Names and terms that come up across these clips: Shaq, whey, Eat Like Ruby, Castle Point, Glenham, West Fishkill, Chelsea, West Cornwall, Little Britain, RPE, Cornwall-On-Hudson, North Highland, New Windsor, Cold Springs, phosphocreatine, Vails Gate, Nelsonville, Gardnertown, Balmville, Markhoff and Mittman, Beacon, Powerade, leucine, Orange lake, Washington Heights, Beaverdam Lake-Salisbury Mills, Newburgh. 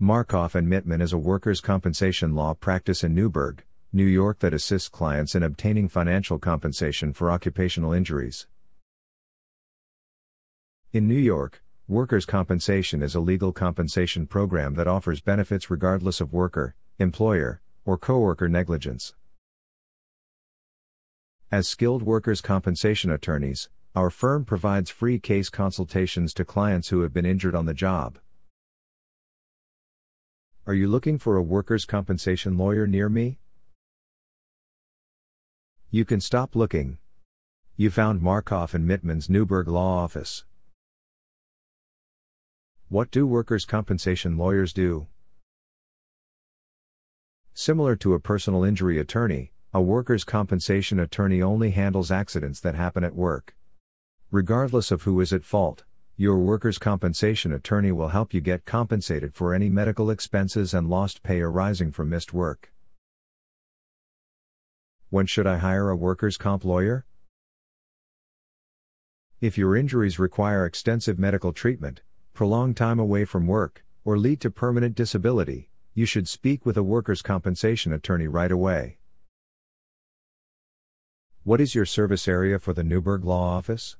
Markhoff and Mittman is a workers' compensation law practice in Newburgh, New York that assists clients in obtaining financial compensation for occupational injuries. In New York, workers' compensation is a legal compensation program that offers benefits regardless of worker, employer, or coworker negligence. As skilled workers' compensation attorneys, our firm provides free case consultations to clients who have been injured on the job. Are you looking for a workers' compensation lawyer near me? You can stop looking. You found Markhoff and Mittman's Newburgh Law Office. What do workers' compensation lawyers do? Similar to a personal injury attorney, a workers' compensation attorney only handles accidents that happen at work. Regardless of who is at fault, your workers' compensation attorney will help you get compensated for any medical expenses and lost pay arising from missed work. When should I hire a workers' comp lawyer? If your injuries require extensive medical treatment, prolonged time away from work, or lead to permanent disability, you should speak with a workers' compensation attorney right away. What is your service area for the Newburgh Law Office?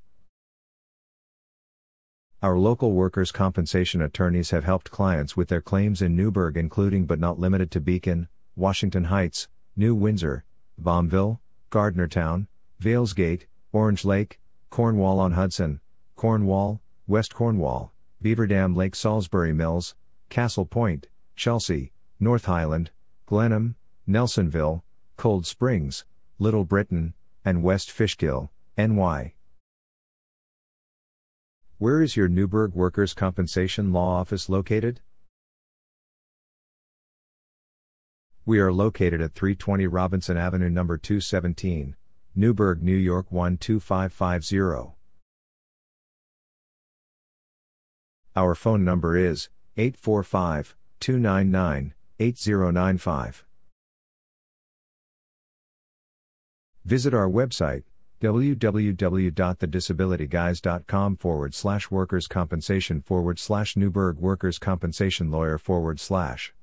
Our local workers' compensation attorneys have helped clients with their claims in Newburgh, including but not limited to Beacon, Washington Heights, New Windsor, Balmville, Gardnertown, Vails Gate, Orange Lake, Cornwall-on-Hudson, Cornwall, West Cornwall, Beaverdam Lake-Salisbury Mills, Castle Point, Chelsea, North Highland, Glenham, Nelsonville, Cold Springs, Little Britain, and West Fishkill, NY. Where is your Newburgh Workers' Compensation Law Office located? We are located at 320 Robinson Avenue No. 217, Newburgh, New York 12550. Our phone number is 845-299-8095. Visit our website, www.thedisabilityguys.com/workers-compensation/Newburgh-workers-compensation-lawyer/.